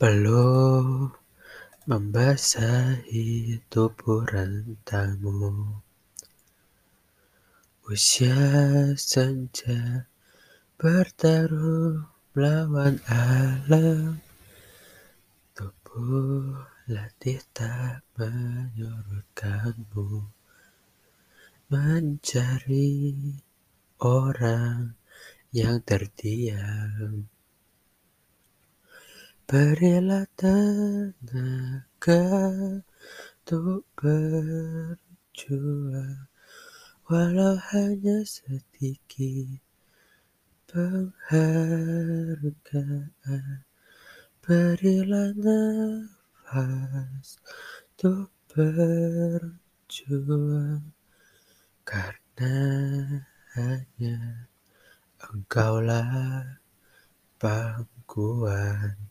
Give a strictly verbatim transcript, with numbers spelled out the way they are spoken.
Belum membasahi tubuh rentangmu, usia senja bertaruh melawan alam, tubuh latih tak menyurutkanmu, mencari orang yang terdiam. Berilah tenaga untuk berjuang, walau hanya sedikit penghargaan. Berilah nafas untuk berjuang, karena hanya Engkaulah pangkuan.